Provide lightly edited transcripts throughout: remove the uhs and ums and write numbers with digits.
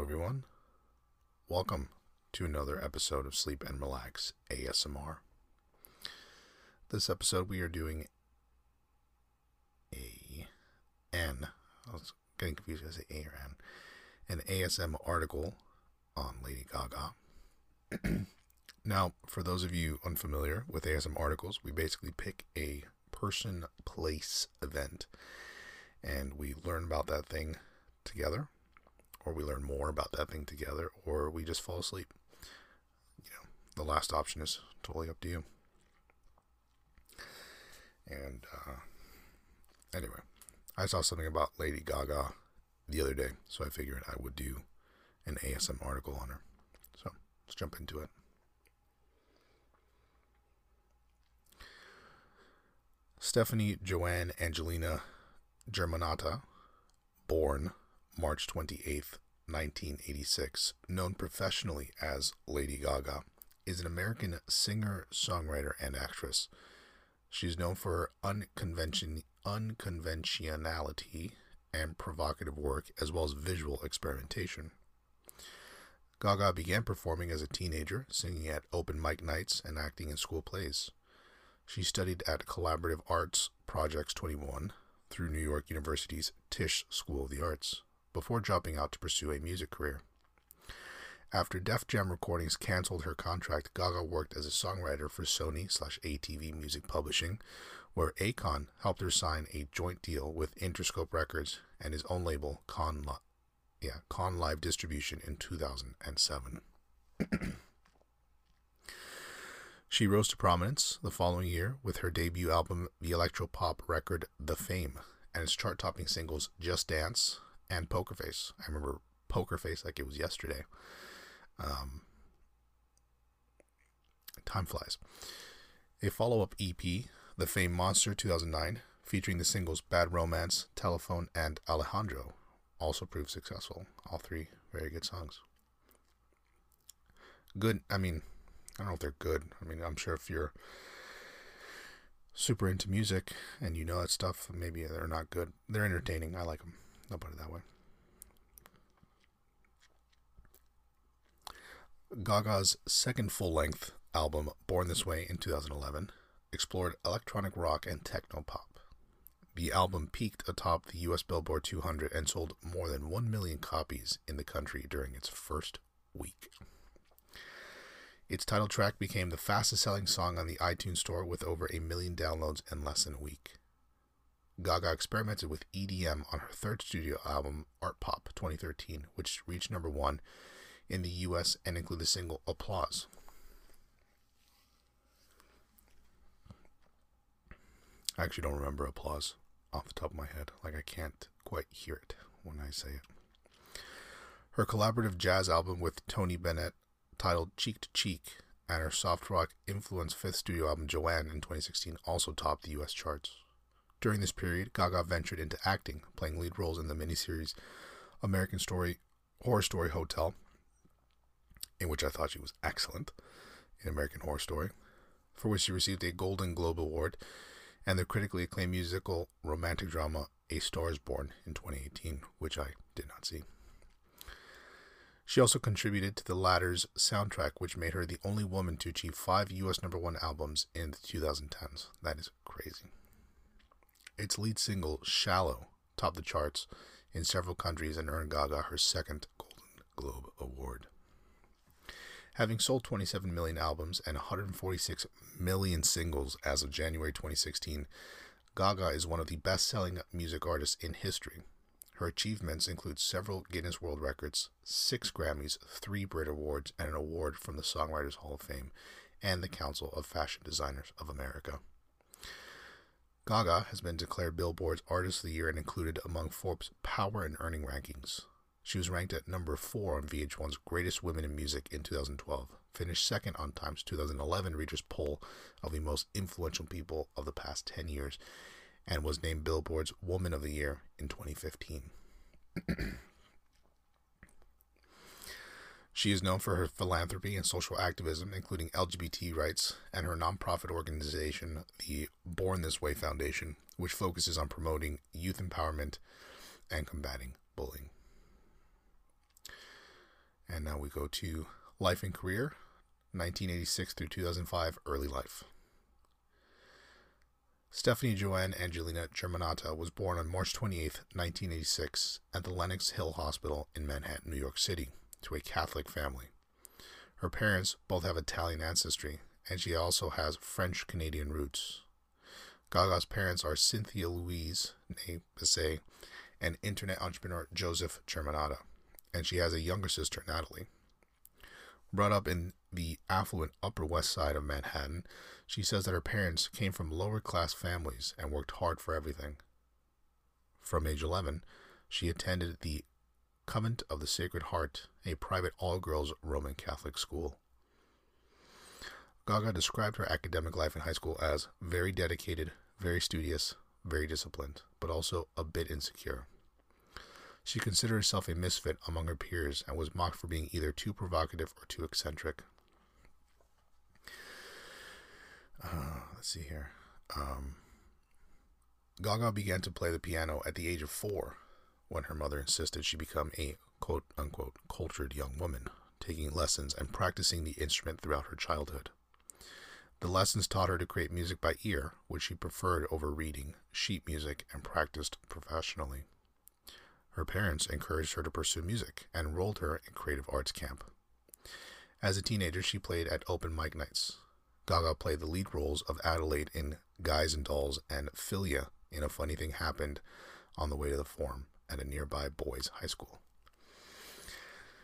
Hello everyone, welcome to another episode of Sleep and Relax ASMR. This episode we are doing I was getting confused if I say A or N, an ASM article on Lady Gaga. Now, for those of you unfamiliar with ASM articles, we basically pick a person, place, event, and we learn about that thing together, or we learn more about that thing together, or we just fall asleep. You know, the last option is totally up to you. And anyway, I saw something about Lady Gaga the other day, so I figured I would do an ASM article on her. So let's jump into it. Stefani Joanne Angelina Germanotta, born March 28th, 1986, known professionally as Lady Gaga, is an American singer, songwriter, and actress. She is known for her unconventionality and provocative work, as well as visual experimentation. Gaga began performing as a teenager, singing at open mic nights and acting in school plays. She studied at Collaborative Arts Projects 21 through New York University's Tisch School of the Arts, before dropping out to pursue a music career. After Def Jam Recordings canceled her contract, Gaga worked as a songwriter for Sony/ATV Music Publishing, where Akon helped her sign a joint deal with Interscope Records and his own label, Con Live Distribution, in 2007. She rose to prominence the following year with her debut album, the electropop record The Fame, and its chart-topping singles Just Dance and Poker Face. I remember Poker Face like it was yesterday. Time flies. A follow-up EP, The Fame Monster 2009, featuring the singles Bad Romance, Telephone, and Alejandro, also proved successful. All three very good songs. I don't know if they're good. I'm sure if you're super into music and you know that stuff, maybe they're not good. They're entertaining. I like them. I'll put it that way. Gaga's second full-length album, Born This Way, in 2011, explored electronic rock and techno-pop. The album peaked atop the U.S. Billboard 200 and sold more than 1 million copies in the country during its first week. Its title track became the fastest-selling song on the iTunes Store with over 1 million downloads in less than a week. Gaga experimented with EDM on her third studio album, Artpop 2013, which reached number 1 in the US and included the single Applause. I actually don't remember Applause off the top of my head. I can't quite hear it when I say it. Her collaborative jazz album with Tony Bennett, titled Cheek to Cheek, and her soft rock influenced fifth studio album Joanne in 2016 also topped the US charts. During this period, Gaga ventured into acting, playing lead roles in the miniseries American Horror Story Hotel, in which I thought she was excellent in American Horror Story, for which she received a Golden Globe Award, and the critically acclaimed musical romantic drama A Star is Born in 2018, which I did not see. She also contributed to the latter's soundtrack, which made her the only woman to achieve 5 U.S. number 1 albums in the 2010s. That is crazy. Its lead single, Shallow, topped the charts in several countries and earned Gaga her second Golden Globe Award. Having sold 27 million albums and 146 million singles as of January 2016, Gaga is one of the best-selling music artists in history. Her achievements include several Guinness World Records, 6 Grammys, 3 Brit Awards, and an award from the Songwriters Hall of Fame and the Council of Fashion Designers of America. Gaga has been declared Billboard's Artist of the Year and included among Forbes' Power and Earning rankings. She was ranked at number 4 on VH1's Greatest Women in Music in 2012, finished second on Time's 2011 Reader's Poll of the most influential people of the past 10 years, and was named Billboard's Woman of the Year in 2015. She is known for her philanthropy and social activism, including LGBT rights, and her nonprofit organization, the Born This Way Foundation, which focuses on promoting youth empowerment and combating bullying. And now we go to life and career, 1986 through 2005, early life. Stefani Joanne Angelina Germanotta was born on March 28, 1986, at the Lenox Hill Hospital in Manhattan, New York City, to a Catholic family. Her parents both have Italian ancestry, and she also has French-Canadian roots. Gaga's parents are Cynthia Louise, née Bessé, and internet entrepreneur Joseph Germanotta, and she has a younger sister, Natalie. Brought up in the affluent Upper West Side of Manhattan, she says that her parents came from lower-class families and worked hard for everything. From age 11, she attended the Convent of the Sacred Heart, a private all-girls Roman Catholic school. Gaga described her academic life in high school as very dedicated, very studious, very disciplined, but also a bit insecure. She considered herself a misfit among her peers and was mocked for being either too provocative or too eccentric. Let's see here. Gaga began to play the piano at the age of 4 when her mother insisted she become a quote-unquote cultured young woman, taking lessons and practicing the instrument throughout her childhood. The lessons taught her to create music by ear, which she preferred over reading sheet music and practiced professionally. Her parents encouraged her to pursue music and enrolled her in creative arts camp. As a teenager, she played at open mic nights. Gaga played the lead roles of Adelaide in Guys and Dolls and Philia in A Funny Thing Happened on the way to the Forum at a nearby boys' high school.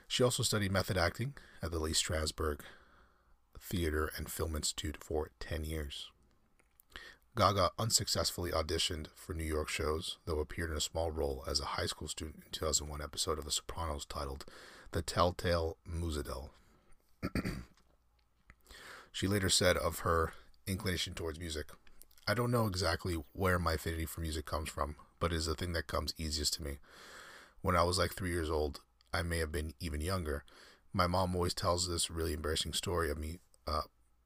She also studied method acting at the Lee Strasberg Theater and Film Institute for 10 years. Gaga unsuccessfully auditioned for New York shows, though appeared in a small role as a high school student in 2001 episode of The Sopranos titled The Telltale Musiddle. She later said of her inclination towards music, "I don't know exactly where my affinity for music comes from, but it is the thing that comes easiest to me. When I was like 3 years old, I may have been even younger, my mom always tells this really embarrassing story of me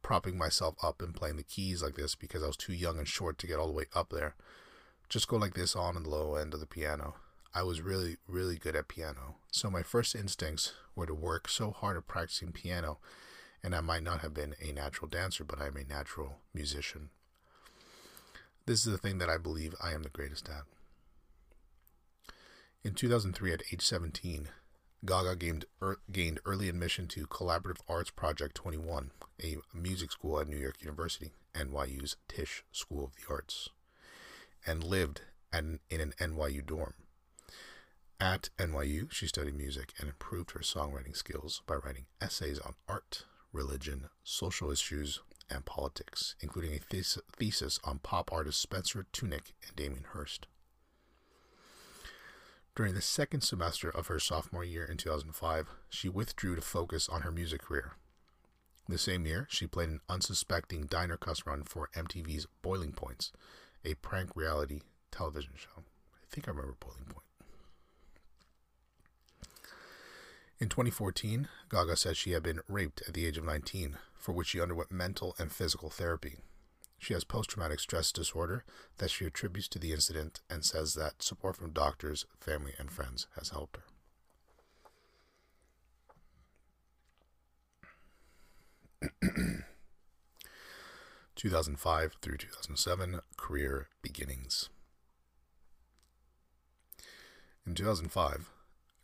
propping myself up and playing the keys like this because I was too young and short to get all the way up there. Just go like this on the low end of the piano. I was really, really good at piano. So my first instincts were to work so hard at practicing piano, and I might not have been a natural dancer, but I am a natural musician. This is the thing that I believe I am the greatest at." In 2003, at age 17, Gaga gained early admission to Collaborative Arts Project 21, a music school at New York University, NYU's Tisch School of the Arts, and lived in an NYU dorm. At NYU, she studied music and improved her songwriting skills by writing essays on art, religion, social issues, and politics, including a thesis on pop artists Spencer Tunick and Damien Hirst. During the second semester of her sophomore year in 2005, she withdrew to focus on her music career. The same year, she played an unsuspecting diner cuss run for MTV's Boiling Points, a prank reality television show. I think I remember Boiling Point. In 2014, Gaga said she had been raped at the age of 19, for which she underwent mental and physical therapy. She has post-traumatic stress disorder that she attributes to the incident and says that support from doctors, family, and friends has helped her. 2005 through 2007, career beginnings. In 2005,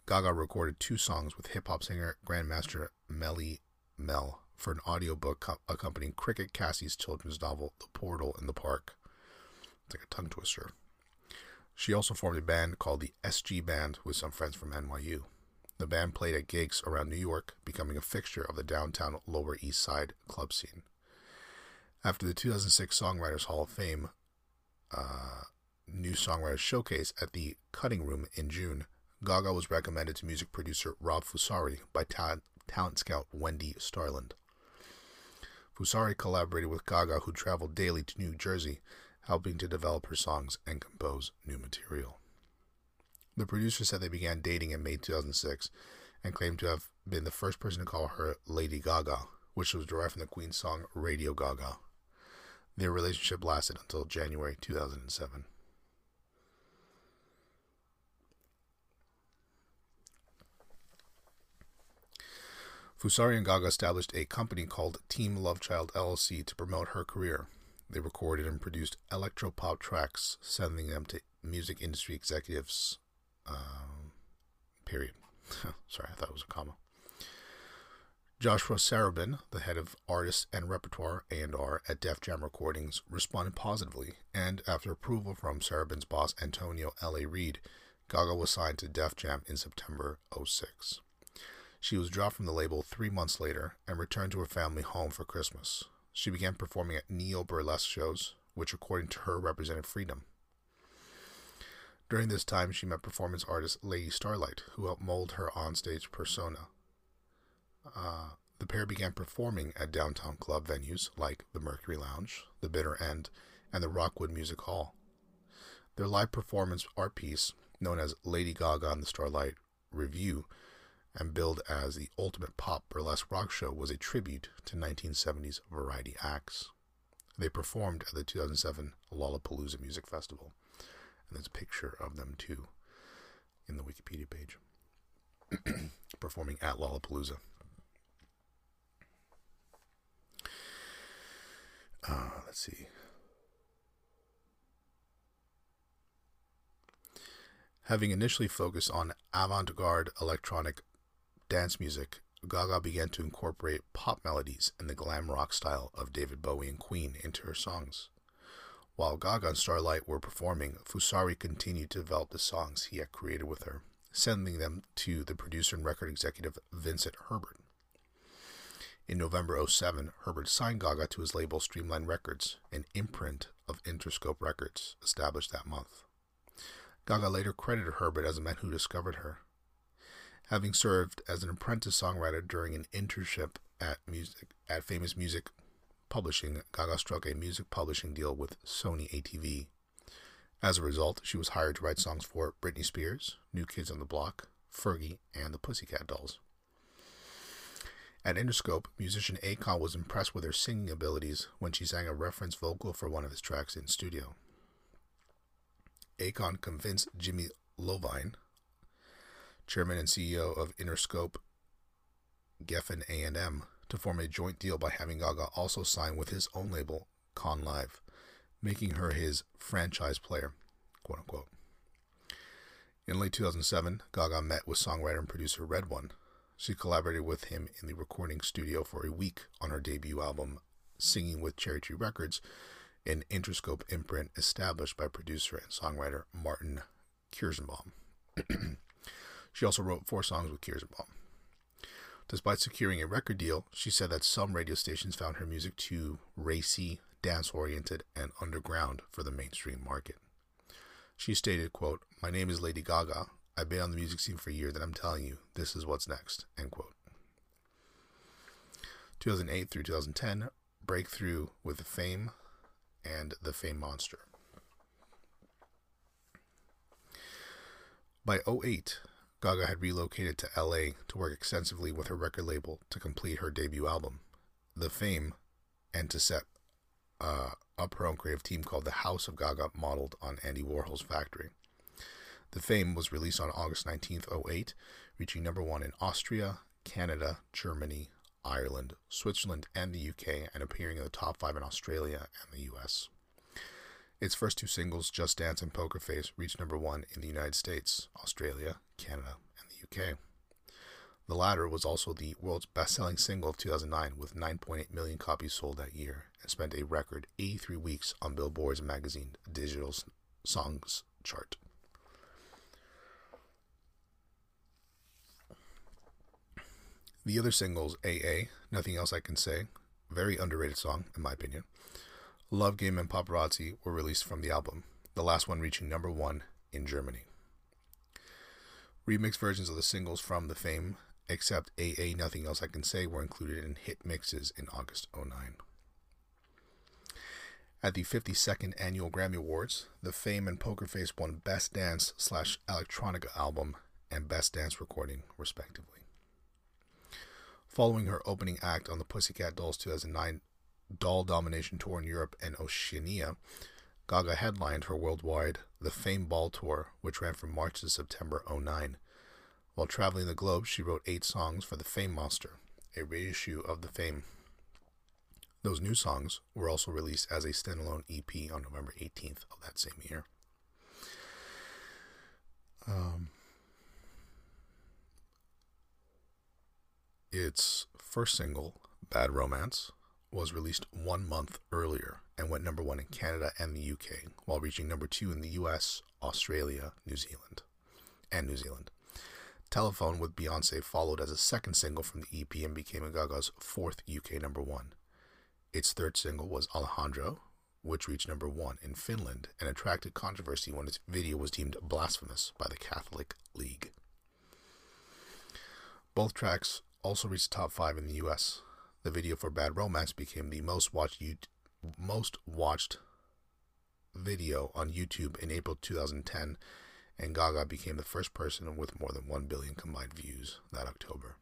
Gaga recorded 2 songs with hip-hop singer Grandmaster Melly Mel for an audiobook accompanying Cricket Cassie's children's novel, The Portal in the Park. It's like a tongue twister. She also formed a band called the SG Band with some friends from NYU. The band played at gigs around New York, becoming a fixture of the downtown Lower East Side club scene. After the 2006 Songwriters Hall of Fame New Songwriters Showcase at the Cutting Room in June, Gaga was recommended to music producer Rob Fusari by talent scout Wendy Starland. Fusari collaborated with Gaga, who traveled daily to New Jersey, helping to develop her songs and compose new material. The producer said they began dating in May 2006 and claimed to have been the first person to call her Lady Gaga, which was derived from the Queen song Radio Gaga. Their relationship lasted until January 2007. Fusari and Gaga established a company called Team Lovechild LLC to promote her career. They recorded and produced electropop tracks, sending them to music industry executives. Period. Sorry, I thought it was a comma. Joshua Sarabin, the head of Artists and Repertoire A&R at Def Jam Recordings, responded positively, and after approval from Sarabin's boss Antonio L.A. Reid, Gaga was signed to Def Jam in September 2006. She was dropped from the label 3 months later and returned to her family home for Christmas. She began performing at neo-burlesque shows, which according to her represented freedom. During this time, she met performance artist Lady Starlight, who helped mold her onstage persona. The pair began performing at downtown club venues like the Mercury Lounge, the Bitter End, and the Rockwood Music Hall. Their live performance art piece, known as Lady Gaga and the Starlight Revue, and billed as the ultimate pop burlesque rock show, was a tribute to 1970s variety acts. They performed at the 2007 Lollapalooza Music Festival. And there's a picture of them, too, in the Wikipedia page. Performing at Lollapalooza. Let's see. Having initially focused on avant-garde electronic dance music, Gaga began to incorporate pop melodies and the glam rock style of David Bowie and Queen into her songs. While Gaga and Starlight were performing, Fusari continued to develop the songs he had created with her, sending them to the producer and record executive Vincent Herbert. In November 2007, Herbert signed Gaga to his label Streamline Records, an imprint of Interscope Records, established that month. Gaga later credited Herbert as the man who discovered her. Having served as an apprentice songwriter during an internship at Famous Music Publishing, Gaga struck a music publishing deal with Sony/ATV. As a result, she was hired to write songs for Britney Spears, New Kids on the Block, Fergie, and the Pussycat Dolls. At Interscope, musician Akon was impressed with her singing abilities when she sang a reference vocal for one of his tracks in studio. Akon convinced Jimmy Lovine, chairman and CEO of Interscope Geffen A&M, to form a joint deal by having Gaga also sign with his own label, Con Live, making her his franchise player, quote-unquote. In late 2007, Gaga met with songwriter and producer Red One. She collaborated with him in the recording studio for a week on her debut album, Singing with Cherry Tree Records, an Interscope imprint established by producer and songwriter Martin Kirschenbaum. She also wrote 4 songs with Kirschenbaum. Despite securing a record deal, she said that some radio stations found her music too racy, dance-oriented, and underground for the mainstream market. She stated, quote, "My name is Lady Gaga. I've been on the music scene for years, and I'm telling you, this is what's next," end quote. 2008 through 2010, breakthrough with The Fame and The Fame Monster. By 2008, Gaga had relocated to LA to work extensively with her record label to complete her debut album, The Fame, and to set up her own creative team called The House of Gaga, modeled on Andy Warhol's Factory. The Fame was released on August 19, 2008, reaching number 1 in Austria, Canada, Germany, Ireland, Switzerland, and the UK, and appearing in the top 5 in Australia and the US. Its first 2 singles, Just Dance and Poker Face, reached number 1 in the United States, Australia, Canada, and the UK. The latter was also the world's best-selling single of 2009, with 9.8 million copies sold that year, and spent a record 83 weeks on Billboard's magazine Digital Songs chart. The other singles, AA, Nothing Else I Can Say, very underrated song, in my opinion, Love Game and Paparazzi were released from the album, the last one reaching number 1 in Germany. Remix versions of the singles from The Fame, except AA, Nothing Else I Can Say, were included in hit mixes in August 2009. At the 52nd Annual Grammy Awards, The Fame and Poker Face won Best Dance/Electronica Album and Best Dance Recording, respectively. Following her opening act on the Pussycat Dolls 2009 Doll Domination Tour in Europe and Oceania, Gaga headlined her worldwide The Fame Ball Tour, which ran from March to September 2009. While traveling the globe, she wrote 8 songs for The Fame Monster, a reissue of The Fame. Those new songs were also released as a standalone EP on November 18th of that same year. Its first single, Bad Romance, was released 1 month earlier and went number 1 in Canada and the UK, while reaching number 2 in the US, Australia, New Zealand. Telephone with Beyoncé followed as a second single from the EP and became Gaga's fourth UK number 1. Its third single was Alejandro, which reached number 1 in Finland and attracted controversy when its video was deemed blasphemous by the Catholic League. Both tracks also reached the top 5 in the US. The video for Bad Romance became the most watched video on YouTube in April 2010, and Gaga became the first person with more than 1 billion combined views that October.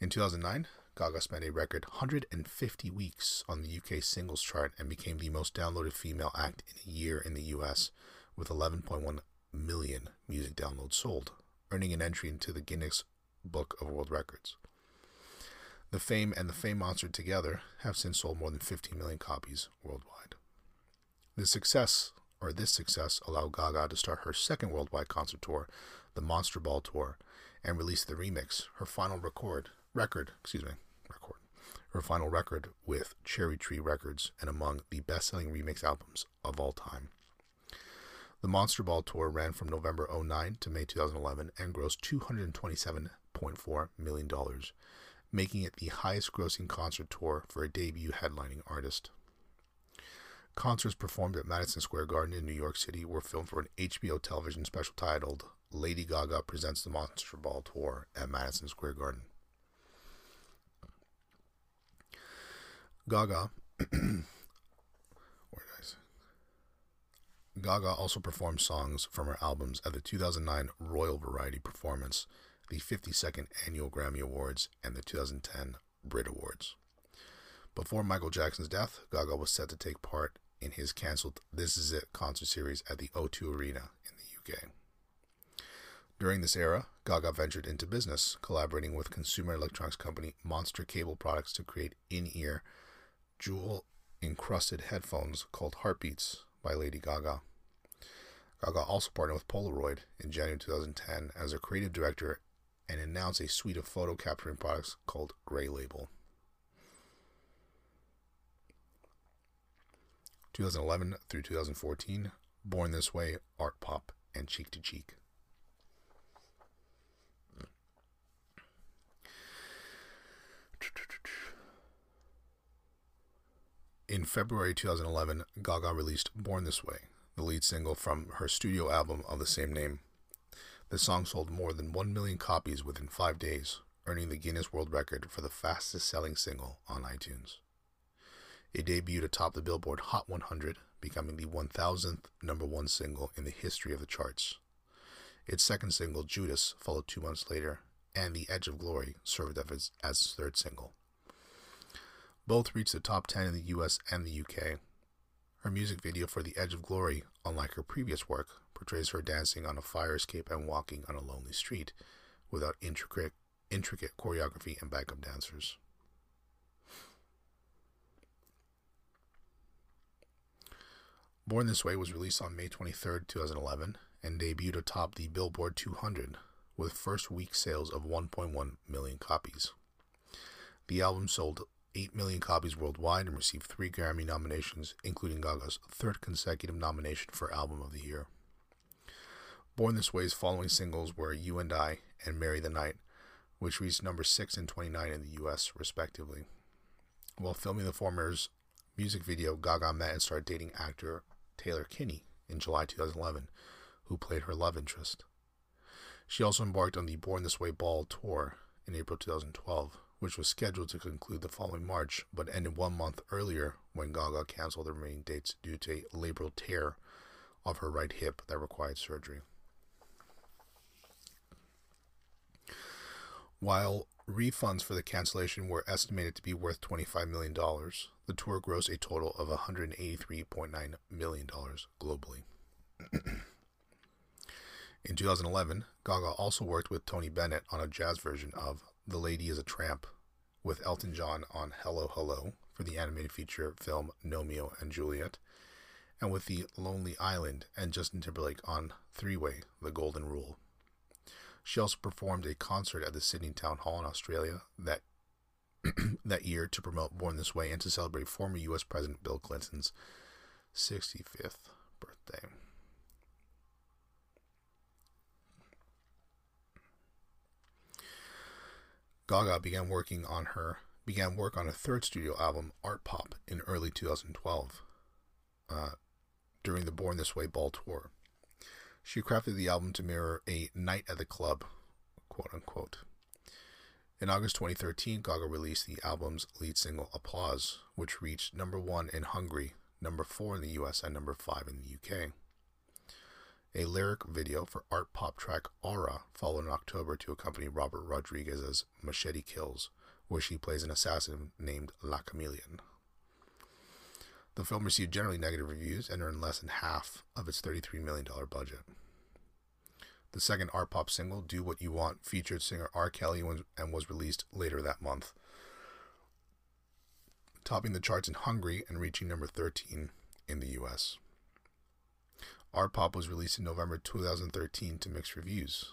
In 2009, Gaga spent a record 150 weeks on the UK singles chart and became the most downloaded female act in a year in the US, with 11.1 million music downloads sold, earning an entry into the Guinness Book of World Records. The Fame and The Fame Monster together have since sold more than 15 million copies worldwide. This success allowed Gaga to start her second worldwide concert tour, the Monster Ball Tour, and release the remix, her final record with Cherry Tree Records, and among the best-selling remix albums of all time. The Monster Ball Tour ran from November 2009 to May 2011 and grossed $227.4 million, making it the highest-grossing concert tour for a debut headlining artist. Concerts performed at Madison Square Garden in New York City were filmed for an HBO television special titled Lady Gaga Presents the Monster Ball Tour at Madison Square Garden. Gaga also performed songs from her albums at the 2009 Royal Variety Performance, the 52nd Annual Grammy Awards, and the 2010 Brit Awards. Before Michael Jackson's death, Gaga was set to take part in his cancelled This Is It concert series at the O2 Arena in the UK. During this era, Gaga ventured into business, collaborating with consumer electronics company Monster Cable Products to create in-ear jewel-encrusted headphones called Heartbeats by Lady Gaga. Gaga also partnered with Polaroid in January 2010 as a creative director and announced a suite of photo capturing products called Grey Label. 2011 through 2014, Born This Way, Artpop, and Cheek to Cheek. In February 2011, Gaga released Born This Way, the lead single from her studio album of the same name. The song sold more than 1 million copies within 5 days, earning the Guinness World Record for the fastest-selling single on iTunes. It debuted atop the Billboard Hot 100, becoming the 1,000th number one single in the history of the charts. Its second single, Judas, followed 2 months later, and The Edge of Glory served as its third single. Both reached the top 10 in the US and the UK. Her music video for The Edge of Glory, unlike her previous work, portrays her dancing on a fire escape and walking on a lonely street without intricate choreography and backup dancers. Born This Way was released on May 23, 2011, and debuted atop the Billboard 200 with first week sales of 1.1 million copies. The album sold 8 million copies worldwide and received 3 Grammy nominations, including Gaga's third consecutive nomination for Album of the Year. Born This Way's following singles were You and I and Marry the Night, which reached number 6 and 29 in the US, respectively. While filming the former's music video, Gaga met and started dating actor Taylor Kinney in July 2011, who played her love interest. She also embarked on the Born This Way Ball Tour in April 2012, which was scheduled to conclude the following March, but ended 1 month earlier when Gaga canceled the remaining dates due to a labral tear of her right hip that required surgery. While refunds for the cancellation were estimated to be worth $25 million, the tour grossed a total of $183.9 million globally. In 2011, Gaga also worked with Tony Bennett on a jazz version of The Lady is a Tramp, with Elton John on Hello Hello for the animated feature film Romeo and Juliet, and with The Lonely Island and Justin Timberlake on Three Way, The Golden Rule. She also performed a concert at the Sydney Town Hall in Australia that year to promote Born This Way and to celebrate former U.S. President Bill Clinton's 65th birthday. Gaga began work on a third studio album, Artpop, in early 2012 during the Born This Way Ball Tour. She crafted the album to mirror a night at the club, quote unquote. In August 2013, Gaga released the album's lead single, Applause, which reached number 1 in Hungary, number 4 in the US, and number 5 in the UK. A lyric video for art pop track Aura followed in October to accompany Robert Rodriguez's Machete Kills, where she plays an assassin named La Chameleon. The film received generally negative reviews and earned less than half of its $33 million budget. The second art pop single, Do What You Want, featured singer R. Kelly and was released later that month, topping the charts in Hungary and reaching number 13 in the US. Artpop was released in November 2013 to mixed reviews.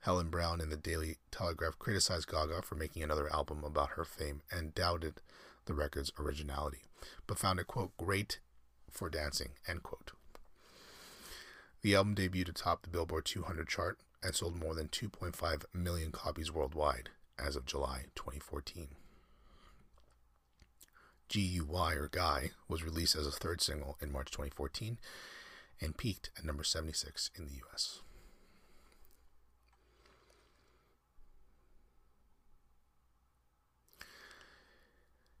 Helen Brown in the Daily Telegraph criticized Gaga for making another album about her fame and doubted the record's originality, but found it, quote, great for dancing, end quote. The album debuted atop the Billboard 200 chart and sold more than 2.5 million copies worldwide as of July 2014. G.U.Y. or Guy was released as a third single in March 2014 and peaked at number 76 in the U.S.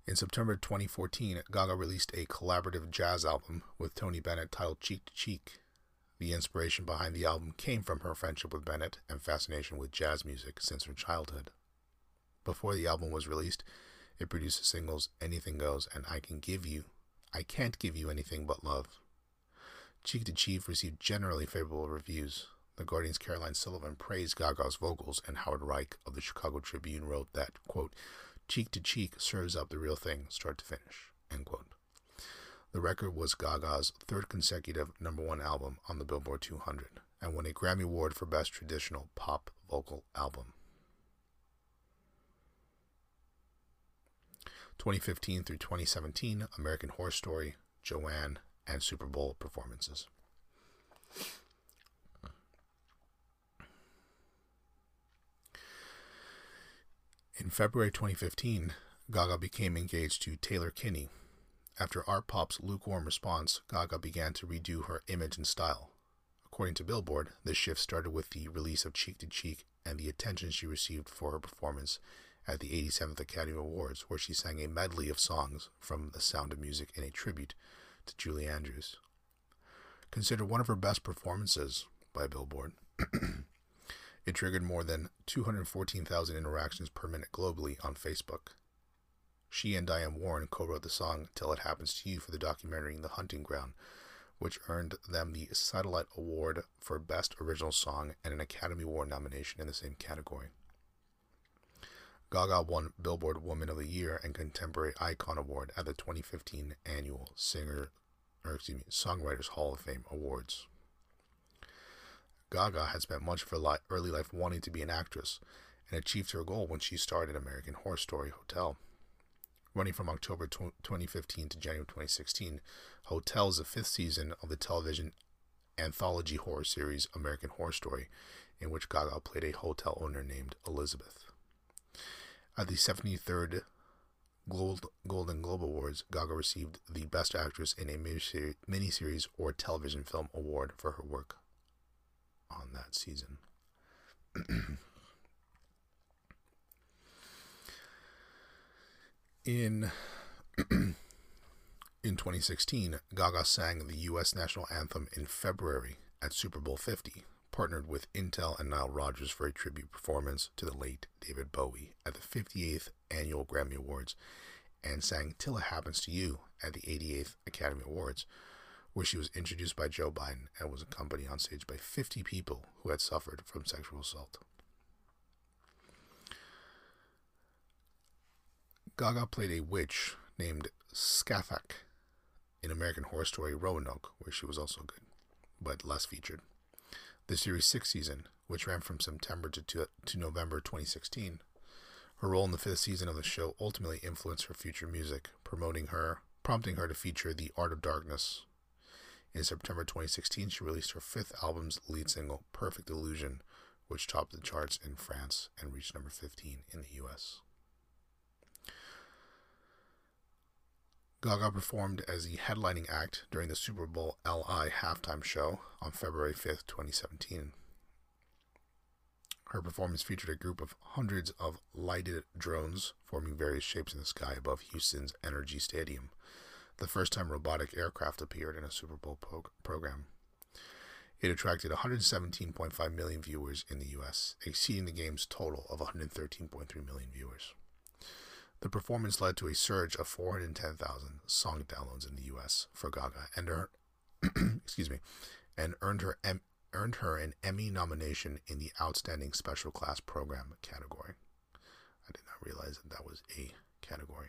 In September 2014, Gaga released a collaborative jazz album with Tony Bennett titled Cheek to Cheek. The inspiration behind the album came from her friendship with Bennett and fascination with jazz music since her childhood. Before the album was released, it produced the singles Anything Goes and I Can't Give You Anything But Love. Cheek to Cheek received generally favorable reviews. The Guardian's Caroline Sullivan praised Gaga's vocals, and Howard Reich of the Chicago Tribune wrote that, quote, Cheek to Cheek serves up the real thing, start to finish, end quote. The record was Gaga's third consecutive number 1 album on the Billboard 200, and won a Grammy Award for Best Traditional Pop Vocal Album. 2015 through 2017, American Horror Story, Joanne, and Super Bowl performances. In February 2015, Gaga became engaged to Taylor Kinney. After Artpop's lukewarm response, Gaga began to redo her image and style. According to Billboard, this shift started with the release of Cheek to Cheek and the attention she received for her performance at the 87th Academy Awards, where she sang a medley of songs from The Sound of Music in a tribute to Julie Andrews. Considered one of her best performances by Billboard, it triggered more than 214,000 interactions per minute globally on Facebook. She and Diane Warren co-wrote the song Till It Happens to You for the documentary The Hunting Ground, which earned them the Satellite Award for Best Original Song and an Academy Award nomination in the same category. Gaga won Billboard Woman of the Year and Contemporary Icon Award at the 2015 Annual Songwriters Hall of Fame Awards. Gaga had spent much of her early life wanting to be an actress and achieved her goal when she starred in American Horror Story Hotel. Running from October 2015 to January 2016, Hotel is the 5th season of the television anthology horror series American Horror Story, in which Gaga played a hotel owner named Elizabeth. At the 73rd Golden Globe Awards, Gaga received the Best Actress in a Miniseries or Television Film Award for her work on that season. In 2016, Gaga sang the U.S. National Anthem in February at Super Bowl 50, partnered with Intel and Nile Rodgers for a tribute performance to the late David Bowie at the 58th Annual Grammy Awards, and sang Till It Happens to You at the 88th Academy Awards, where she was introduced by Joe Biden and was accompanied on stage by 50 people who had suffered from sexual assault. Gaga played a witch named Scathach in American Horror Story Roanoke, where she was also good, but less featured. The Series 6 season, which ran from September to November 2016, her role in the 5th season of the show ultimately influenced her future music, prompting her to feature The Art of Darkness. In September 2016, she released her 5th album's lead single, Perfect Illusion, which topped the charts in France and reached number 15 in the US. Gaga performed as the headlining act during the Super Bowl LI halftime show on February 5th, 2017. Her performance featured a group of hundreds of lighted drones forming various shapes in the sky above Houston's Energy Stadium, the first time robotic aircraft appeared in a Super Bowl program. It attracted 117.5 million viewers in the US, exceeding the game's total of 113.3 million viewers. The performance led to a surge of 410,000 song downloads in the U.S. for Gaga, and earned her an Emmy nomination in the Outstanding Special Class Program category. I did not realize that was a category.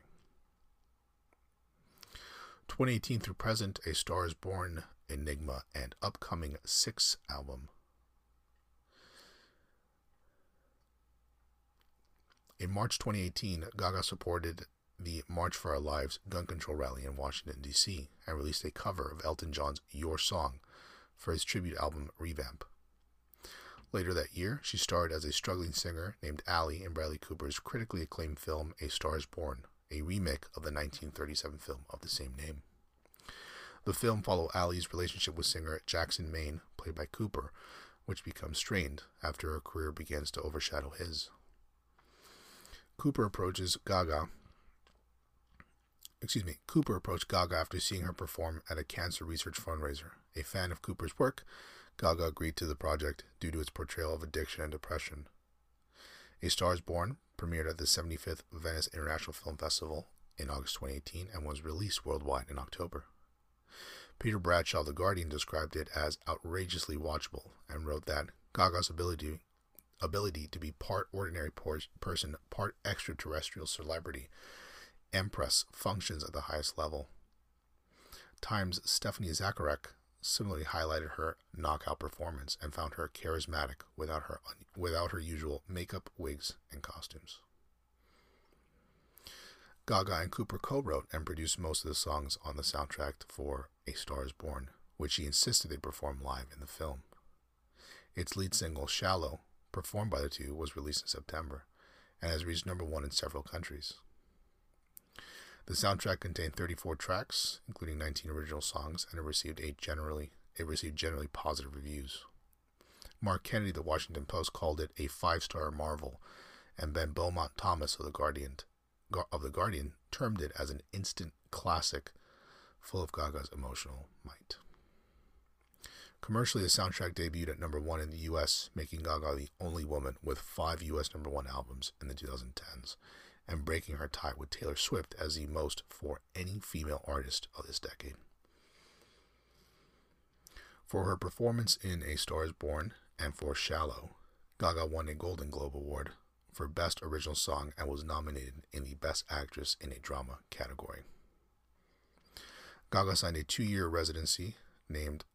2018 through present, A Star is Born, Enigma, and upcoming 6th album. In March 2018, Gaga supported the March for Our Lives gun control rally in Washington, D.C., and released a cover of Elton John's Your Song for his tribute album Revamp. Later that year, she starred as a struggling singer named Allie in Bradley Cooper's critically acclaimed film A Star is Born, a remake of the 1937 film of the same name. The film followed Allie's relationship with singer Jackson Maine, played by Cooper, which becomes strained after her career begins to overshadow his. Cooper approached Gaga after seeing her perform at a cancer research fundraiser. A fan of Cooper's work, Gaga agreed to the project due to its portrayal of addiction and depression. A Star is Born premiered at the 75th Venice International Film Festival in August 2018 and was released worldwide in October. Peter Bradshaw, The Guardian, described it as outrageously watchable and wrote that Gaga's ability to be part ordinary person, part extraterrestrial celebrity, Empress, functions at the highest level. Time's Stephanie Zacharek similarly highlighted her knockout performance and found her charismatic without her usual makeup, wigs, and costumes. Gaga and Cooper co-wrote and produced most of the songs on the soundtrack for A Star is Born, which he insisted they perform live in the film. Its lead single, Shallow, performed by the two, was released in September and has reached number 1 in several countries. The soundtrack contained 34 tracks, including 19 original songs, and it received generally positive reviews. Mark Kennedy, The Washington Post, called it a 5-star marvel, and Ben Beaumont Thomas of The Guardian termed it as an instant classic full of Gaga's emotional might. Commercially, the soundtrack debuted at number 1 in the U.S., making Gaga the only woman with 5 U.S. number 1 albums in the 2010s, and breaking her tie with Taylor Swift as the most for any female artist of this decade. For her performance in A Star is Born and for Shallow, Gaga won a Golden Globe Award for Best Original Song and was nominated in the Best Actress in a Drama category. Gaga signed a 2-year residency named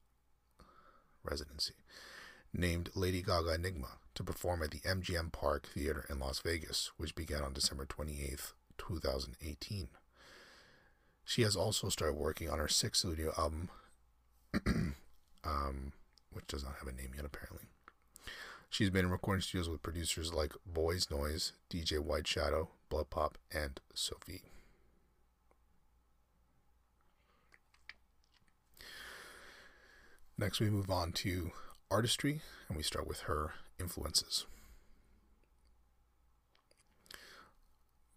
Lady Gaga Enigma to perform at the MGM Park Theater in Las Vegas, which began on December 28, 2018. She has also started working on her 6th studio album, which does not have a name yet, apparently. She's been in recording studios with producers like Boys Noise, DJ White Shadow, Blood Pop, and Sophie. Next, we move on to artistry, and we start with her influences.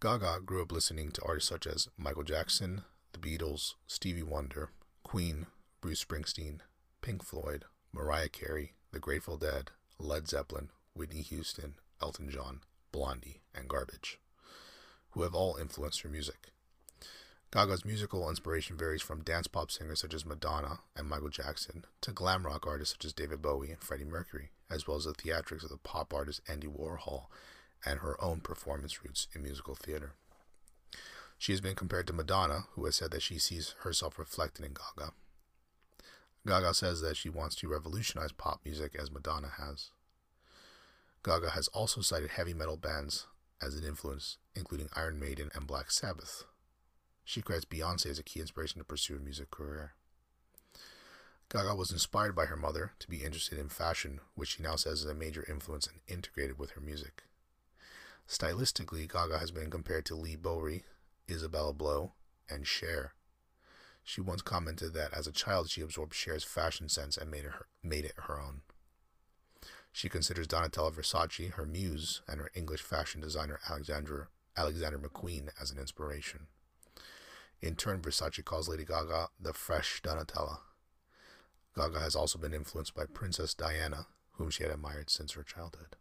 Gaga grew up listening to artists such as Michael Jackson, The Beatles, Stevie Wonder, Queen, Bruce Springsteen, Pink Floyd, Mariah Carey, The Grateful Dead, Led Zeppelin, Whitney Houston, Elton John, Blondie, and Garbage, who have all influenced her music. Gaga's musical inspiration varies from dance pop singers such as Madonna and Michael Jackson to glam rock artists such as David Bowie and Freddie Mercury, as well as the theatrics of the pop artist Andy Warhol and her own performance roots in musical theater. She has been compared to Madonna, who has said that she sees herself reflected in Gaga. Gaga says that she wants to revolutionize pop music as Madonna has. Gaga has also cited heavy metal bands as an influence, including Iron Maiden and Black Sabbath. She credits Beyoncé as a key inspiration to pursue a music career. Gaga was inspired by her mother to be interested in fashion, which she now says is a major influence and integrated with her music. Stylistically, Gaga has been compared to Lee Bowery, Isabella Blow, and Cher. She once commented that as a child she absorbed Cher's fashion sense and made it her own. She considers Donatella Versace her muse and her English fashion designer Alexander McQueen as an inspiration. In turn, Versace calls Lady Gaga the fresh Donatella. Gaga has also been influenced by Princess Diana, whom she had admired since her childhood.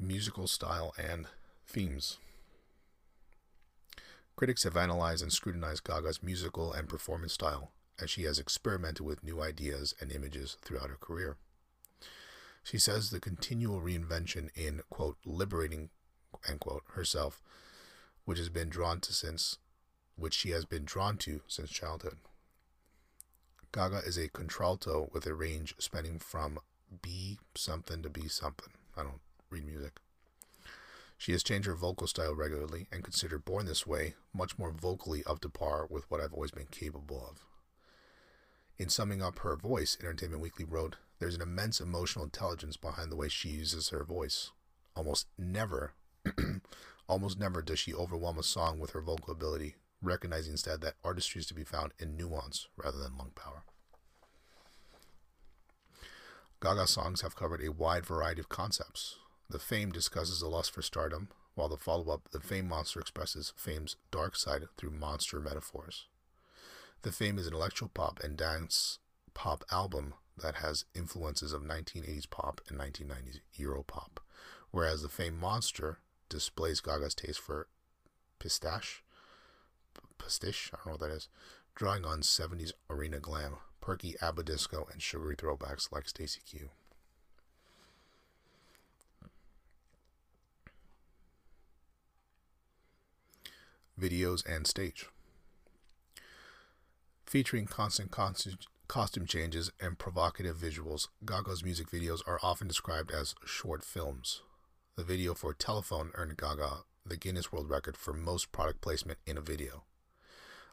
Musical style and themes. Critics have analyzed and scrutinized Gaga's musical and performance style, as she has experimented with new ideas and images throughout her career. She says the continual reinvention in, quote, liberating, end quote, herself, which she has been drawn to since childhood. Gaga is a contralto with a range spanning from B something to B something. I don't read music. She has changed her vocal style regularly and considered Born This Way much more vocally up to par with what I've always been capable of. In summing up her voice, Entertainment Weekly wrote, "There's an immense emotional intelligence behind the way she uses her voice. Almost never does she overwhelm a song with her vocal ability, recognizing instead that artistry is to be found in nuance rather than lung power." Gaga's songs have covered a wide variety of concepts. The Fame discusses the lust for stardom, while the follow-up, The Fame Monster, expresses fame's dark side through monster metaphors. The Fame is an electro pop and dance pop album that has influences of 1980s pop and 1990s Euro pop, whereas The Fame Monster displays Gaga's taste for pastiche, I don't know what that is, drawing on 70s arena glam, perky ABBA disco, and sugary throwbacks like Stacy Q. Videos and stage. Featuring constant costume changes and provocative visuals, Gaga's music videos are often described as short films. The video for Telephone earned Gaga the Guinness World Record for most product placement in a video.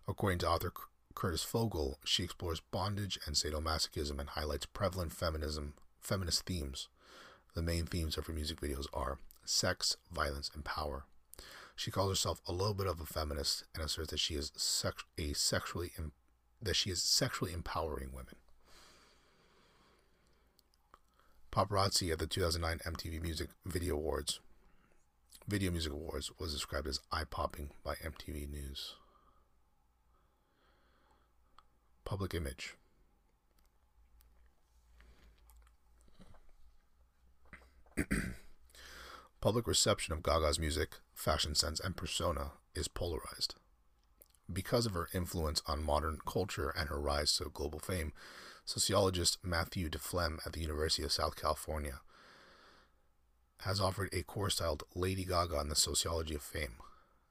According to author Curtis Fogel, she explores bondage and sadomasochism and highlights prevalent feminist themes. The main themes of her music videos are sex, violence, and power. She calls herself a little bit of a feminist and asserts that she is sexually empowering women. Paparazzi at the 2009 MTV Video Music Awards was described as eye-popping by MTV News. Public image. Public reception of Gaga's music, fashion sense, and persona is polarized. Because of her influence on modern culture and her rise to global fame, sociologist Matthew DeFlem at the University of South California has offered a course titled Lady Gaga on the Sociology of Fame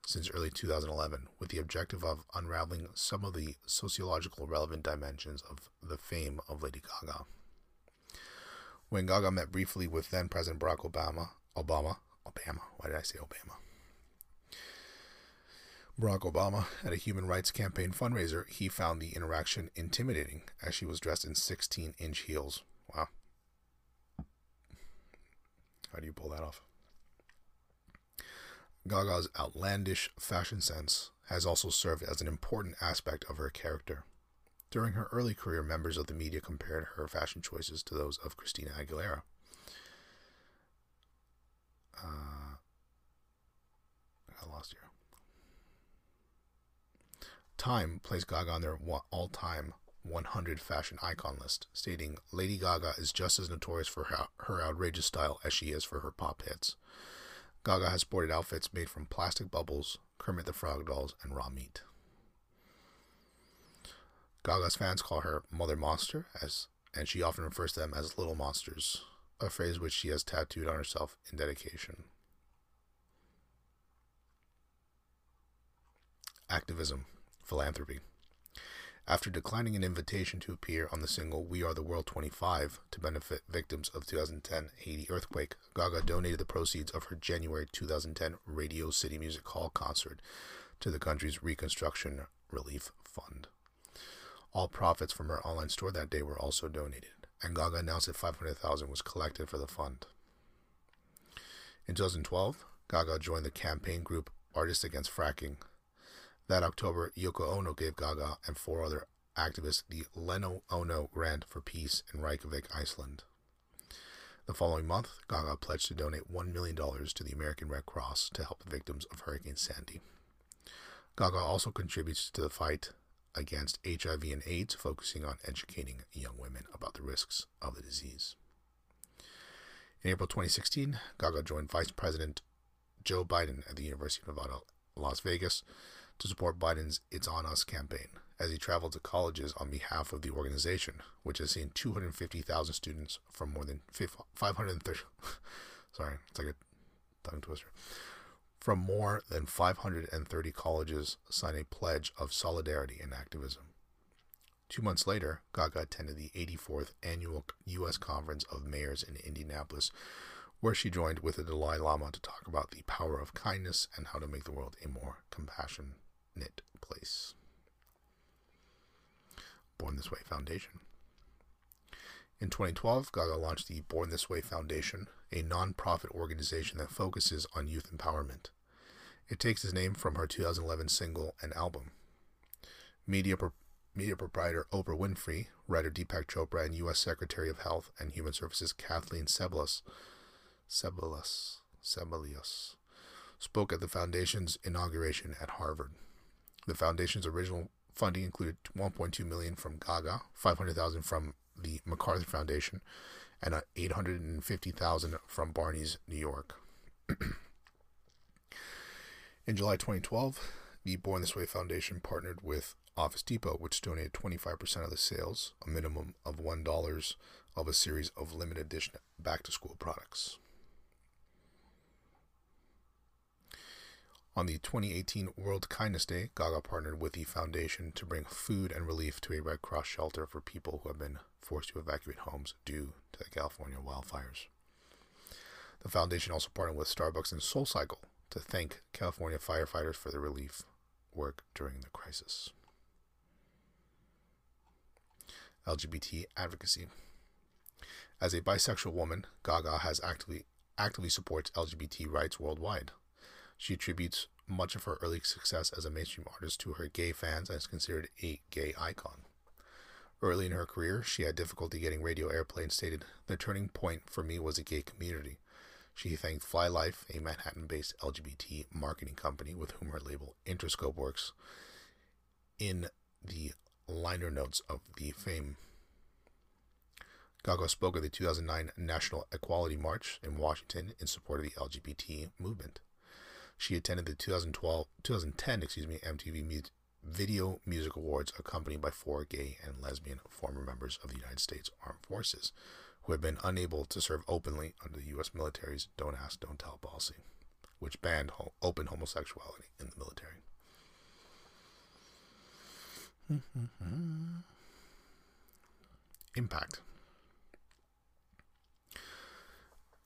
since early 2011, with the objective of unraveling some of the sociological relevant dimensions of the fame of Lady Gaga. When Gaga met briefly with then-President Barack Barack Obama at a human rights campaign fundraiser, he found the interaction intimidating as she was dressed in 16-inch heels. Wow. How do you pull that off? Gaga's outlandish fashion sense has also served as an important aspect of her character. During her early career, members of the media compared her fashion choices to those of Christina Aguilera. I lost here. Time placed Gaga on their all-time 100 fashion icon list, stating Lady Gaga is just as notorious for her outrageous style as she is for her pop hits. Gaga has sported outfits made from plastic bubbles, Kermit the Frog dolls, and raw meat. Gaga's fans call her Mother Monster, and she often refers to them as Little Monsters, a phrase which she has tattooed on herself in dedication. Activism, philanthropy. After declining an invitation to appear on the single We Are the World 25 to benefit victims of 2010 Haiti earthquake, Gaga donated the proceeds of her January 2010 Radio City Music Hall concert to the country's Reconstruction Relief Fund. All profits from her online store that day were also donated, and Gaga announced that $500,000 was collected for the fund. In 2012, Gaga joined the campaign group Artists Against Fracking. That October, Yoko Ono gave Gaga and four other activists the Leno Ono Grant for Peace in Reykjavik, Iceland. The following month, Gaga pledged to donate $1 million to the American Red Cross to help the victims of Hurricane Sandy. Gaga also contributes to the fight against HIV and AIDS, focusing on educating young women about the risks of the disease. In April 2016, Gaga joined Vice President Joe Biden at the University of Nevada, Las Vegas, to support Biden's It's On Us campaign, as he traveled to colleges on behalf of the organization, which has seen 250,000 students from more than 530 colleges sign a pledge of solidarity and activism. 2 months later, Gaga attended the 84th Annual U.S. Conference of Mayors in Indianapolis, where she joined with the Dalai Lama to talk about the power of kindness and how to make the world a more compassionate place. Born This Way Foundation. In 2012, Gaga launched the Born This Way Foundation, a non-profit organization that focuses on youth empowerment. It takes its name from her 2011 single and album. Media proprietor Oprah Winfrey, writer Deepak Chopra, and U.S. Secretary of Health and Human Services Kathleen Sebelius spoke at the foundation's inauguration at Harvard. The foundation's original funding included $1.2 million from Gaga, $500,000 from the MacArthur Foundation, and $850,000 from Barneys, New York. In July 2012, the Born This Way Foundation partnered with Office Depot, which donated 25% of the sales, a minimum of $1, of a series of limited edition back-to-school products. On the 2018 World Kindness Day, Gaga partnered with the foundation to bring food and relief to a Red Cross shelter for people who have been forced to evacuate homes due to the California wildfires. The foundation also partnered with Starbucks and SoulCycle to thank California firefighters for their relief work during the crisis. LGBT advocacy. As a bisexual woman, Gaga has actively supports LGBT rights worldwide. She attributes much of her early success as a mainstream artist to her gay fans and is considered a gay icon. Early in her career, she had difficulty getting radio airplay and stated, "The turning point for me was the gay community." She thanked Fly Life, a Manhattan-based LGBT marketing company with whom her label Interscope works, in the liner notes of The Fame. Gaga spoke at the 2009 National Equality March in Washington in support of the LGBT movement. She attended the 2010 MTV Video Music Awards, accompanied by four gay and lesbian former members of the United States Armed Forces, who had been unable to serve openly under the U.S. military's Don't Ask, Don't Tell policy, which banned open homosexuality in the military. Impact.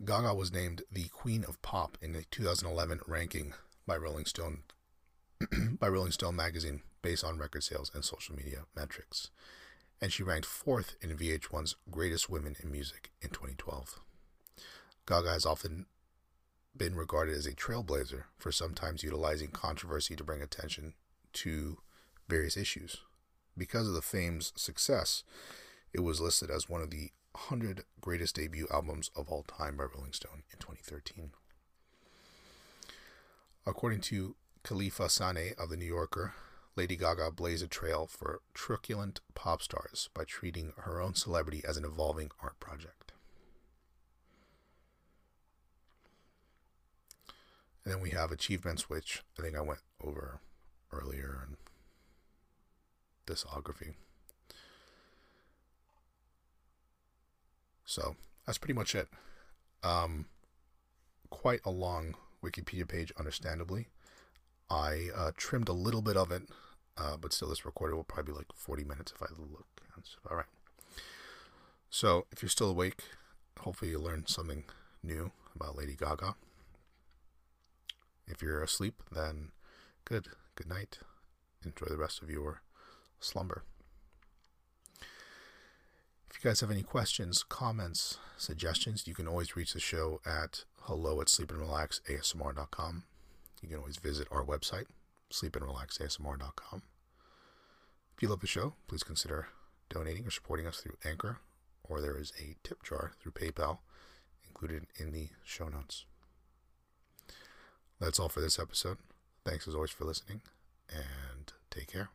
Gaga was named the Queen of Pop in a 2011 ranking by Rolling Stone magazine based on record sales and social media metrics, and she ranked 4th in VH1's Greatest Women in Music in 2012. Gaga has often been regarded as a trailblazer for sometimes utilizing controversy to bring attention to various issues. Because of The Fame's success, it was listed as one of the 100 greatest debut albums of all time by Rolling Stone in 2013. According to Khalifa Saneh of The New Yorker, Lady Gaga blazed a trail for truculent pop stars by treating her own celebrity as an evolving art project. And then we have achievements, which I think I went over earlier in discography. So that's pretty much it. Quite a long Wikipedia page, understandably. I trimmed a little bit of it, but still this recorder will probably be like 40 minutes if I look. All right. So if you're still awake, hopefully you learned something new about Lady Gaga. If you're asleep, then good night. Enjoy the rest of your slumber. If you guys have any questions, comments, suggestions, you can always reach the show at hello@sleepandrelaxasmr.com. You can always visit our website, sleepandrelaxasmr.com. If you love the show, please consider donating or supporting us through Anchor, or there is a tip jar through PayPal included in the show notes. That's all for this episode. Thanks as always for listening, and take care.